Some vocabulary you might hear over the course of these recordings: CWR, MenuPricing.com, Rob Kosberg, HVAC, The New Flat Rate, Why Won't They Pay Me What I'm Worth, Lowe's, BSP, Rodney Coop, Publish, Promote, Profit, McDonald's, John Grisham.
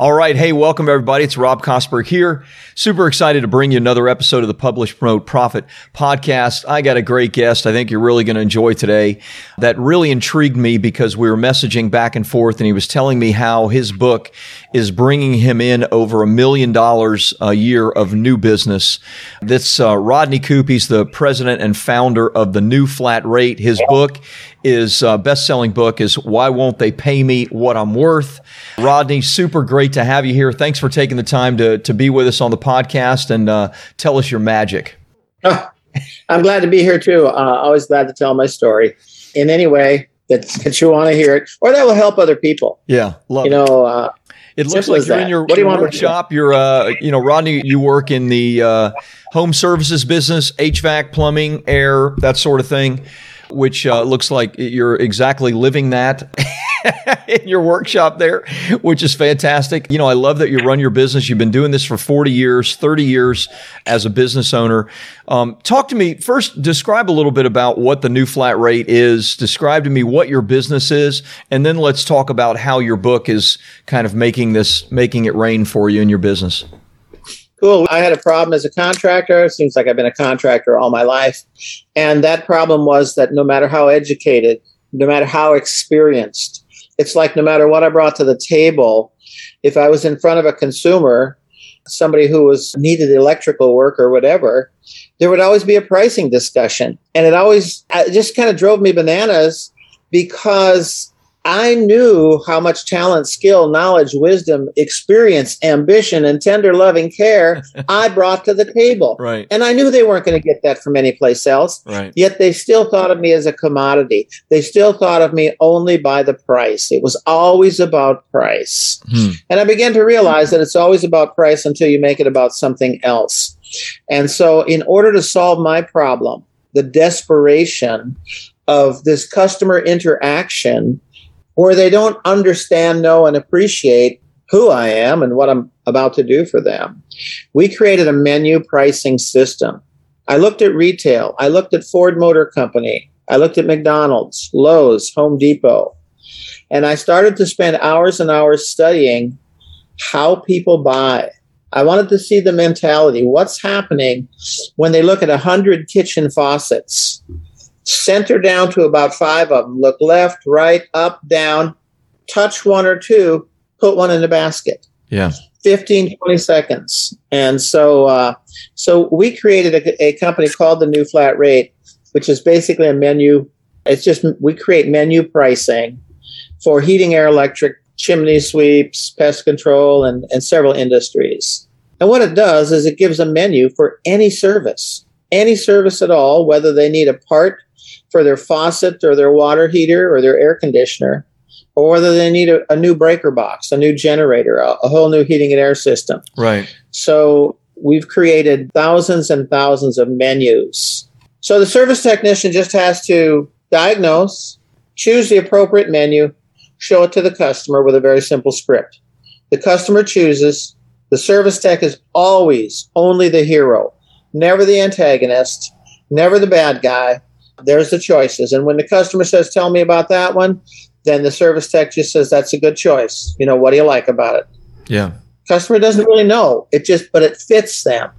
All right. Hey, welcome everybody. It's Rob Kosberg here. Super excited to bring you another episode of the Publish, Promote, Profit podcast. I got a great guest I think you're really going to enjoy today that really intrigued me because we were messaging back and forth and he was telling me how his book is bringing him in over $1 million a year of new business. That's Rodney Coop. He's the president and founder of The New Flat Rate. His book is best-selling book is Why Won't They Pay Me What I'm Worth? Rodney, super great to have you here. Thanks for taking the time to be with us on the podcast and tell us your magic. Oh, I'm glad to be here too. Always glad to tell my story in any way that you want to hear it or that will help other people. Yeah, love you it. Know, it looks like you're in your workshop. You're, Rodney, you work in the home services business, HVAC, plumbing, air, that sort of thing, which looks like you're exactly living that in your workshop there, which is fantastic. You know, I love that you run your business. You've been doing this for 40 years, 30 years as a business owner. Talk to me. First, describe a little bit about what the New Flat Rate is. Describe to me what your business is, and then let's talk about how your book is kind of making it rain for you in your business. Cool. I had a problem as a contractor. It seems like I've been a contractor all my life. And that problem was that no matter how educated, no matter how experienced, it's like no matter what I brought to the table, if I was in front of a consumer, somebody who was needed electrical work or whatever, there would always be a pricing discussion. And it just kind of drove me bananas because I knew how much talent, skill, knowledge, wisdom, experience, ambition, and tender loving care I brought to the table. Right. And I knew they weren't going to get that from any place else. Right. Yet they still thought of me as a commodity. They still thought of me only by the price. It was always about price. Hmm. And I began to realize that it's always about price until you make it about something else. And so in order to solve my problem, the desperation of this customer interaction where they don't understand, know, and appreciate who I am and what I'm about to do for them. We created a menu pricing system. I looked at retail. I looked at Ford Motor Company. I looked at McDonald's, Lowe's, Home Depot. And I started to spend hours and hours studying how people buy. I wanted to see the mentality. What's happening when they look at 100 kitchen faucets? Center down to about 5 of them. Look left, right, up, down, touch one or two, put one in the basket. Yeah. 15, 20 seconds. And so we created a company called The New Flat Rate, which is basically a menu. It's just we create menu pricing for heating, air, electric, chimney sweeps, pest control, and several industries. And what it does is it gives a menu for any service at all, whether they need a part for their faucet or their water heater or their air conditioner, or whether they need a new breaker box, a new generator, a whole new heating and air system. Right. So we've created thousands and thousands of menus. So the service technician just has to diagnose, choose the appropriate menu, show it to the customer with a very simple script. The customer chooses. The service tech is always only the hero, never the antagonist, never the bad guy. There's the choices. And when the customer says, tell me about that one, then the service tech just says, that's a good choice. You know, what do you like about it? Yeah. Customer doesn't really know. But it fits them.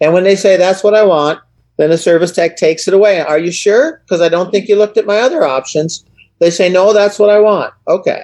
And when they say, that's what I want, then the service tech takes it away. Are you sure? Because I don't think you looked at my other options. They say, no, that's what I want. Okay.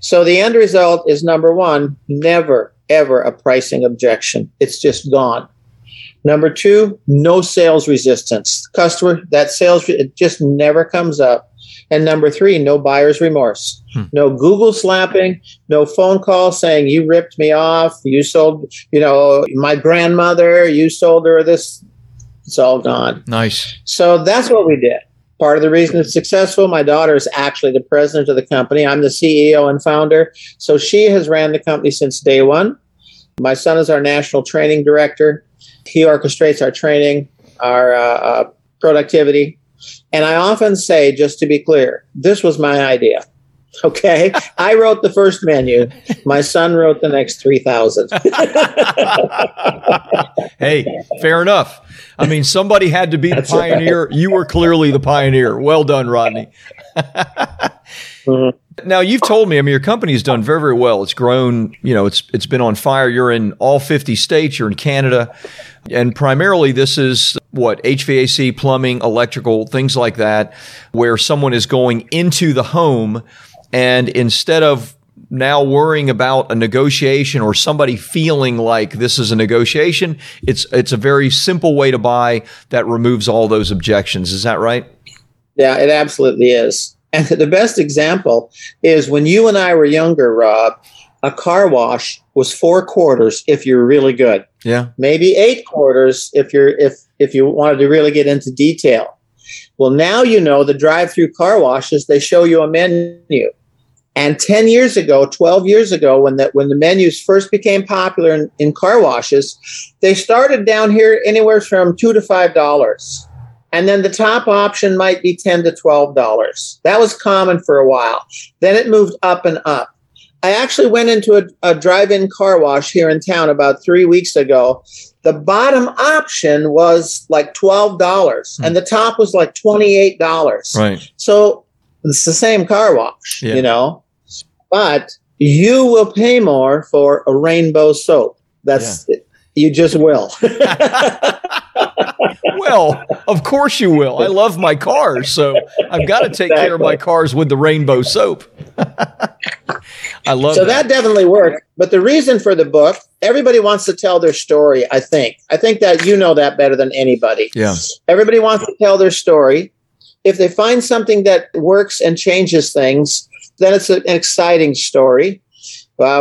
So the end result is, number one, never, ever a pricing objection. It's just gone. Number two, no sales resistance. Customer, that sales, it just never comes up. And number three, no buyer's remorse. No Google slapping, no phone call saying, you ripped me off, you sold, my grandmother, you sold her this. It's all gone. Nice. So that's what we did. Part of the reason it's successful, my daughter is actually the president of the company. I'm the CEO and founder. So she has ran the company since day one. My son is our national training director. He orchestrates our training, our productivity. And I often say, just to be clear, this was my idea. Okay. I wrote the first menu. My son wrote the next 3,000. Hey, fair enough. I mean, somebody had to be the pioneer. Right. You were clearly the pioneer. Well done, Rodney. Now, you've told me, I mean, your company's done very, very well. It's grown, you know, it's been on fire. You're in all 50 states. You're in Canada. And primarily this is what, HVAC, plumbing, electrical, things like that, where someone is going into the home and instead of now worrying about a negotiation or somebody feeling like this is a negotiation, it's a very simple way to buy that removes all those objections. Is that right? Yeah, it absolutely is. And the best example is when you and I were younger, Rob, a car wash was 4 quarters if you're really good. Yeah. Maybe 8 quarters if you wanted to really get into detail. Well, now you know the drive-through car washes, they show you a menu. And 10 years ago, 12 years ago, when the menus first became popular in car washes, they started down here anywhere from $2 to $5. And then the top option might be $10 to $12. That was common for a while. Then it moved up and up. I actually went into a drive-in car wash here in town about 3 weeks ago. The bottom option was like $12, and the top was like $28. Right. So it's the same car wash, you know, but you will pay more for a rainbow soap. That's it. You just will. Well, of course you will. I love my cars, so I've got to take care of my cars with the rainbow soap. I love so that definitely worked. But the reason for the book, everybody wants to tell their story, I think. I think that you know that better than anybody. Yeah. Everybody wants to tell their story. If they find something that works and changes things, then it's an exciting story.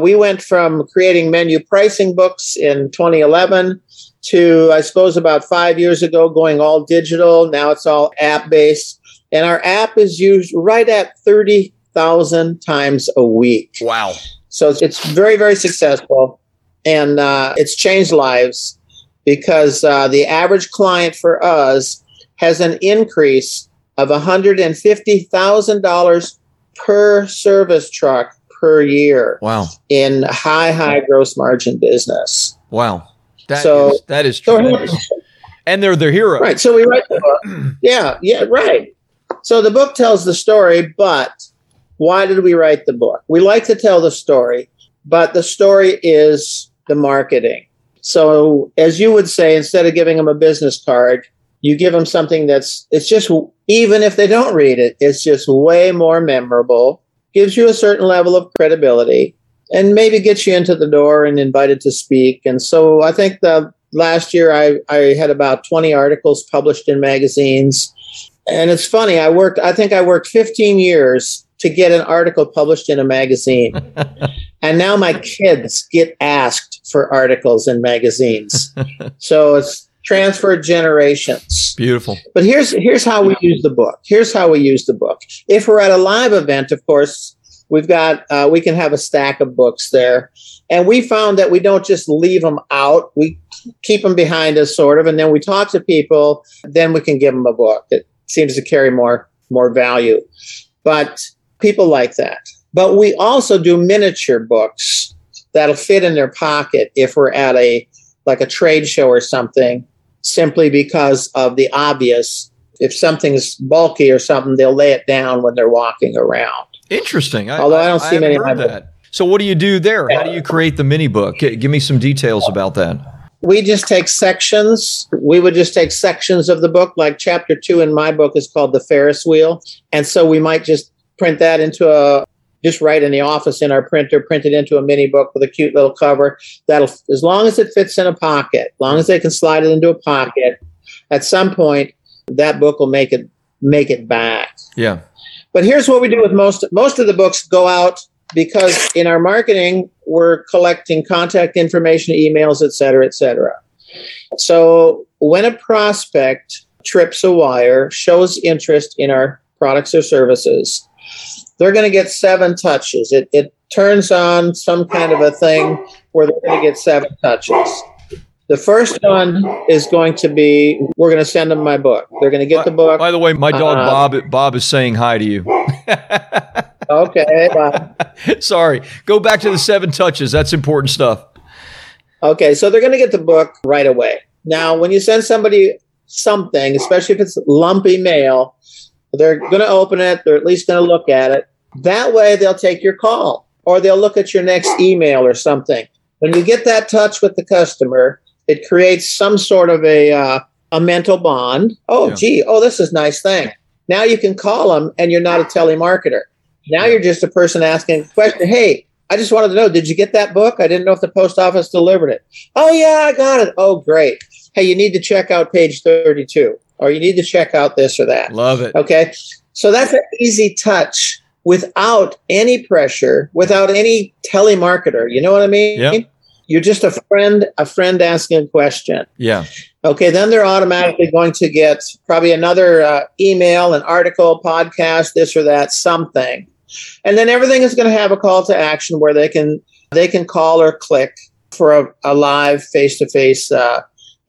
We went from creating menu pricing books in 2011 to, I suppose, about 5 years ago, going all digital. Now it's all app-based. And our app is used right at 30,000 times a week. Wow. So it's very, very successful. And it's changed lives because the average client for us has an increase of $150,000 per service truck per year. Wow. In high gross margin business. Wow. That is tremendous. And they're heroes. Right. So we write the book. Yeah, right. So the book tells the story, but why did we write the book? We like to tell the story, but the story is the marketing. So as you would say, instead of giving them a business card, you give them something it's just, even if they don't read it, it's just way more memorable. Gives you a certain level of credibility and maybe gets you into the door and invited to speak. And so I think the last year I had about 20 articles published in magazines. And it's funny, I think I worked 15 years to get an article published in a magazine. And now my kids get asked for articles in magazines. So it's transferred generations. Beautiful. But here's how we use the book. If we're at a live event, of course, we've got we can have a stack of books there. And we found that we don't just leave them out. We keep them behind us sort of. And then we talk to people. Then we can give them a book. It seems to carry more value. But people like that. But we also do miniature books that'll fit in their pocket if we're at a trade show or something, simply because of the obvious. If something's bulky or something, they'll lay it down when they're walking around. Interesting. Although I don't see many of that. So what do you do there? How do you create the mini book? Give me some details about that. We just take sections. We would just take sections of the book, like chapter 2 in my book is called The Ferris Wheel. And so we might just print that just right in the office in our printer, print it into a mini book with a cute little cover. That'll, as long as it fits in a pocket, as long as they can slide it into a pocket, at some point that book will make it back. Yeah. But here's what we do with most of the books go out, because in our marketing we're collecting contact information, emails, et cetera, et cetera. So when a prospect trips a wire, shows interest in our products or services, they're going to get 7 touches. It turns on some kind of a thing where they're going to get 7 touches. The first one is going to be, we're going to send them my book. They're going to get the book. By the way, my dog Bob is saying hi to you. Okay. Sorry. Go back to the 7 touches. That's important stuff. Okay. So they're going to get the book right away. Now, when you send somebody something, especially if it's lumpy mail, they're going to open it. They're at least going to look at it. That way, they'll take your call or they'll look at your next email or something. When you get that touch with the customer, it creates some sort of a mental bond. Oh, yeah. Gee. Oh, this is a nice thing. Now you can call them and you're not a telemarketer. Now you're just a person asking a question. Hey, I just wanted to know, did you get that book? I didn't know if the post office delivered it. Oh, yeah, I got it. Oh, great. Hey, you need to check out page 32, or you need to check out this or that. Love it. Okay. So that's an easy touch without any pressure, without any telemarketer. You know what I mean? Yep. You're just a friend asking a question. Yeah. Okay. Then they're automatically going to get probably another email, an article, podcast, this or that, something. And then everything is going to have a call to action where they can call or click for a live face-to-face,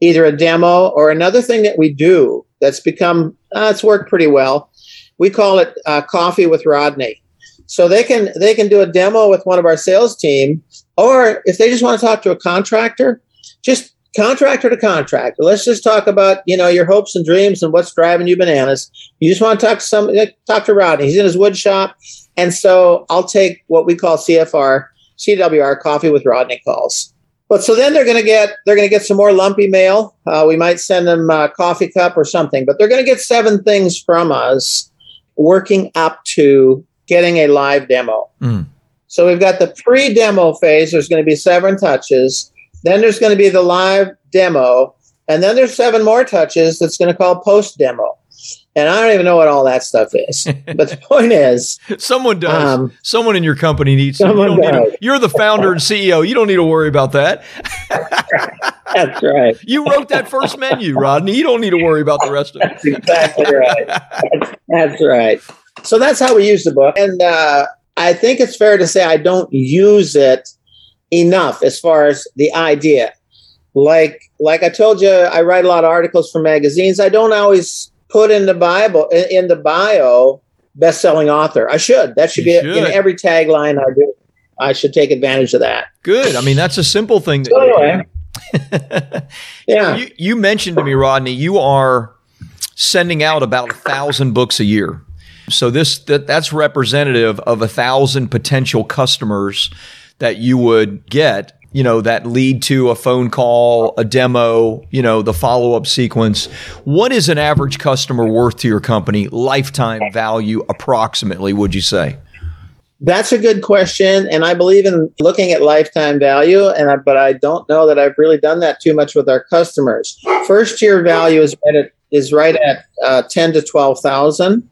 either a demo or another thing that we do that's become, it's worked pretty well. We call it Coffee with Rodney. So they can do a demo with one of our sales team, or if they just want to talk to a contractor, just contractor to contractor. Let's just talk about, your hopes and dreams and what's driving you bananas. You just want to talk to Rodney. He's in his wood shop. And so I'll take what we call CWR, Coffee with Rodney calls. But so then they're going to get some more lumpy mail. We might send them a coffee cup or something, but they're going to get 7 things from us working up to getting a live demo. Mm. So we've got the pre-demo phase. There's going to be 7 touches. Then there's going to be the live demo. And then there's 7 more touches that's going to call post-demo. And I don't even know what all that stuff is. But the point is... Someone does. Someone in your company needs to. You're the founder and CEO. You don't need to worry about that. That's right. You wrote that first menu, Rodney. You don't need to worry about the rest of it. That's exactly right. That's right. So that's how we use the book. And I think it's fair to say I don't use it enough as far as the idea. Like I told you, I write a lot of articles for magazines. I don't always... put in the bio, best-selling author. I should. That should be in every tagline I do. I should take advantage of that. Good. I mean, that's a simple thing. Yeah. You mentioned to me, Rodney, you are sending out about 1,000 books a year. So that's representative of 1,000 potential customers that you would get. That lead to a phone call, a demo, the follow-up sequence. What is an average customer worth to your company? Lifetime value approximately, would you say? That's a good question. And I believe in looking at lifetime value, but I don't know that I've really done that too much with our customers. First year value is right at 10 to 12,000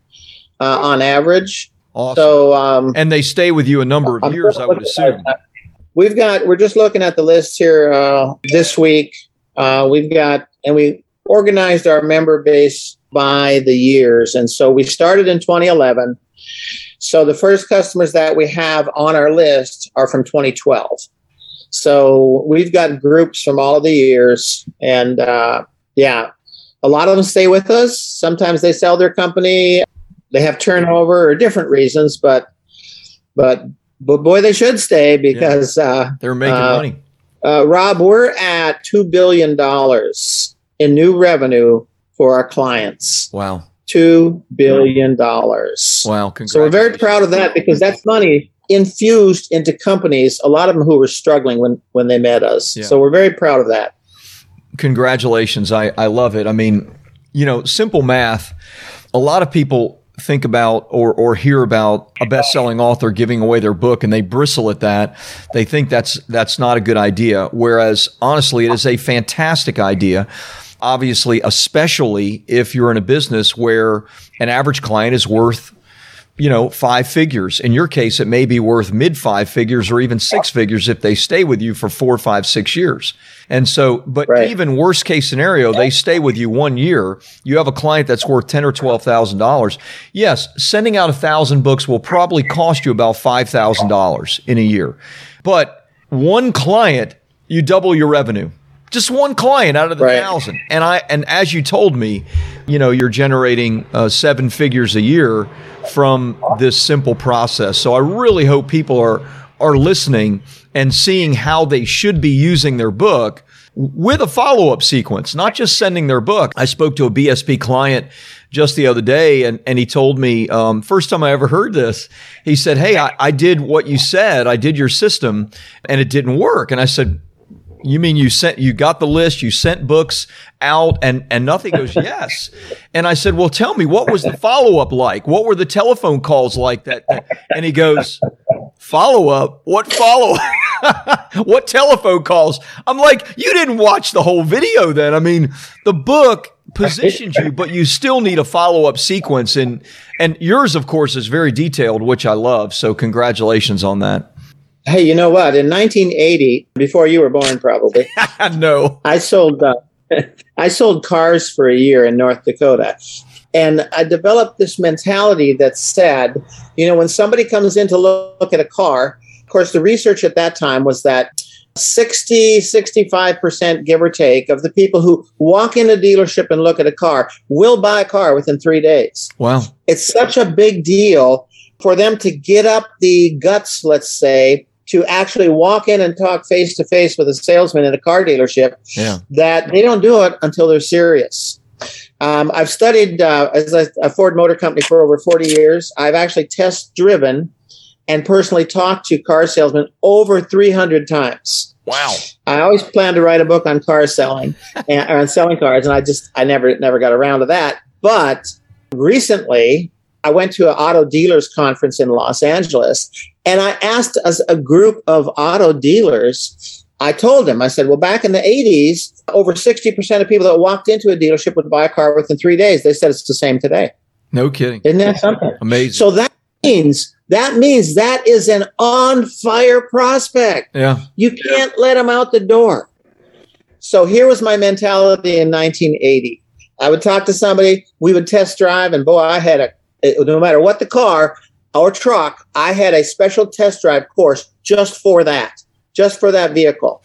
on average. Awesome. So, and they stay with you a number of years, I would assume. We're just looking at the list here this week. We organized our member base by the years. And so we started in 2011. So the first customers that we have on our list are from 2012. So we've got groups from all of the years. And a lot of them stay with us. Sometimes they sell their company. They have turnover or different reasons, but boy, they should stay because they're making money. Rob, we're at $2 billion in new revenue for our clients. Wow. $2 billion. Wow. Congratulations. So we're very proud of that because that's money infused into companies, a lot of them who were struggling when they met us. Yeah. So we're very proud of that. Congratulations. I love it. I mean, simple math, a lot of people think about or hear about a best-selling author giving away their book and they bristle at that. They think that's not a good idea. Whereas honestly, it is a fantastic idea. Obviously, especially if you're in a business where an average client is worth, 5 figures. In your case, it may be worth mid-5 figures or even 6 figures if they stay with you for 4, 5, 6 years. And so, but even worst case scenario, they stay with you 1 year. You have a client that's worth $10,000 or $12,000. Yes, sending out 1,000 books will probably cost you about $5,000 in a year. But one client, you double your revenue. Just one client out of the thousand. And as you told me, you know, you're generating seven figures a year from this simple process. So I really hope people are listening and seeing how they should be using their book with a follow-up sequence, not just sending their book. I spoke to a BSP client just the other day, and he told me, first time I ever heard this, he said, hey, I did what you said. I did your system, and it didn't work. And I said, you mean you got the list, you sent books out, and nothing? Goes, yes. And I said, well, tell me, what was the follow-up like? What were the telephone calls like that? And he goes, follow-up? What follow-up? What telephone calls? I'm like, you didn't watch the whole video then. I mean, the book positions you, but you still need a follow-up sequence. And yours, of course, is very detailed, which I love. So congratulations on that. Hey, you know what? In 1980, before you were born, probably. No, I sold cars for a year in North Dakota, and I developed this mentality that said, you know, when somebody comes in to look at a car, of course, the research at that time was that 65%, give or take, of the people who walk in a dealership and look at a car will buy a car within 3 days. Wow! It's such a big deal for them to get up the guts, let's say, to actually walk in and talk face-to-face with a salesman in a car dealership, that they don't do it until they're serious. I've studied as a Ford Motor Company for over 40 years. I've actually test-driven and personally talked to car salesmen over 300 times. Wow. I always planned to write a book on car selling, or on selling cars, and I never got around to that. But recently, I went to an auto dealers conference in Los Angeles, and I asked a group of auto dealers, I told them, I said, well, back in the 80s, over 60% of people that walked into a dealership would buy a car within 3 days. They said it's the same today. No kidding. Isn't that something? Amazing. So that means that is an on-fire prospect. Yeah. You can't let them out the door. So here was my mentality in 1980. I would talk to somebody, we would test drive, and boy, I had no matter what the car or truck, I had a special test drive course just for that vehicle.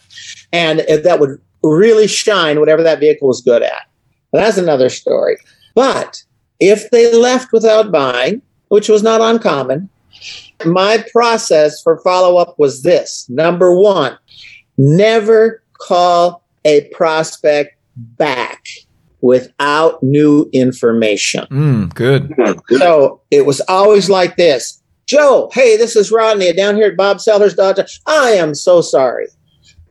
And that would really shine whatever that vehicle was good at. But that's another story. But if they left without buying, which was not uncommon, my process for follow-up was this. Number one, never call a prospect back without new information. Good. So it was always like this. Joe, hey, this is Rodney down here at Bob Sellers Dodge. I am so sorry.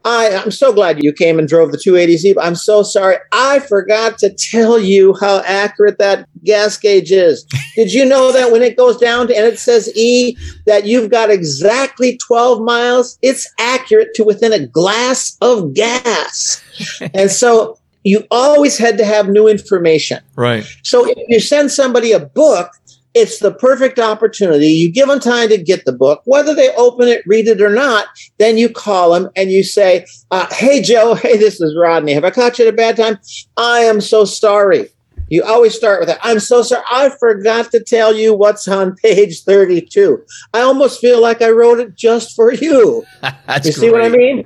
I'm so glad you came and drove the 280Z. I'm so sorry. I forgot to tell you how accurate that gas gauge is. Did you know that when it goes down and it says E, that you've got exactly 12 miles? It's accurate to within a glass of gas. And so you always had to have new information. Right. So if you send somebody a book, it's the perfect opportunity. You give them time to get the book. Whether they open it, read it or not, then you call them and you say, hey, Joe, hey, this is Rodney. Have I caught you at a bad time? I am so sorry. You always start with that. I'm so sorry. I forgot to tell you what's on page 32. I almost feel like I wrote it just for you. That's you see great. What I mean?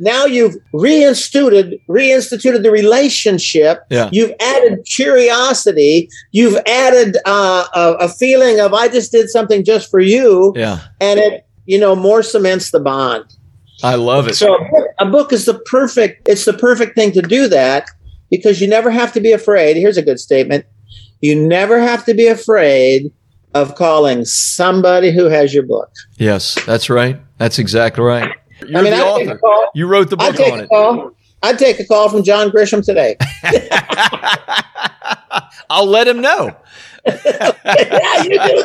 Now you've reinstituted the relationship. Yeah. You've added curiosity. You've added a feeling of I just did something just for you. Yeah. And it, you know, more cements the bond. I love it. So a book is the perfect thing to do that, because you never have to be afraid. Here's a good statement. You never have to be afraid of calling somebody who has your book. Yes, that's right. That's exactly right. You're the author. You wrote the book on it. I'd take a call from John Grisham today. I'll let him know. Yeah, you do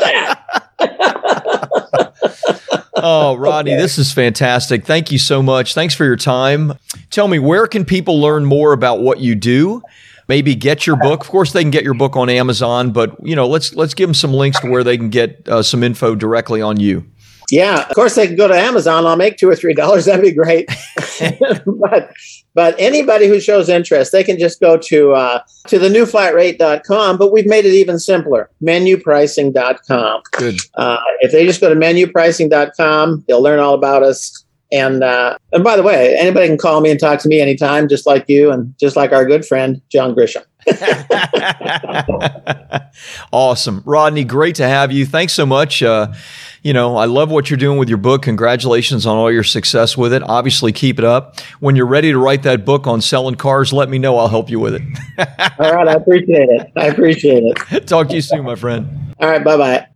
that. Oh, Rodney, This is fantastic. Thank you so much. Thanks for your time. Tell me, where can people learn more about what you do? Maybe get your book. Of course, they can get your book on Amazon, but you know, let's give them some links to where they can get some info directly on you. Yeah, of course they can go to Amazon. I'll make $2 or $3. That'd be great. but anybody who shows interest, they can just go to thenewflatrate.com. But we've made it even simpler, MenuPricing.com. Good. If they just go to MenuPricing.com, they'll learn all about us. And by the way, anybody can call me and talk to me anytime, just like you and just like our good friend, John Grisham. Awesome. Rodney, great to have you. Thanks so much. I love what you're doing with your book. Congratulations on all your success with it. Obviously, keep it up. When you're ready to write that book on selling cars, let me know. I'll help you with it. All right. I appreciate it. Talk to you soon, my friend. All right. Bye-bye.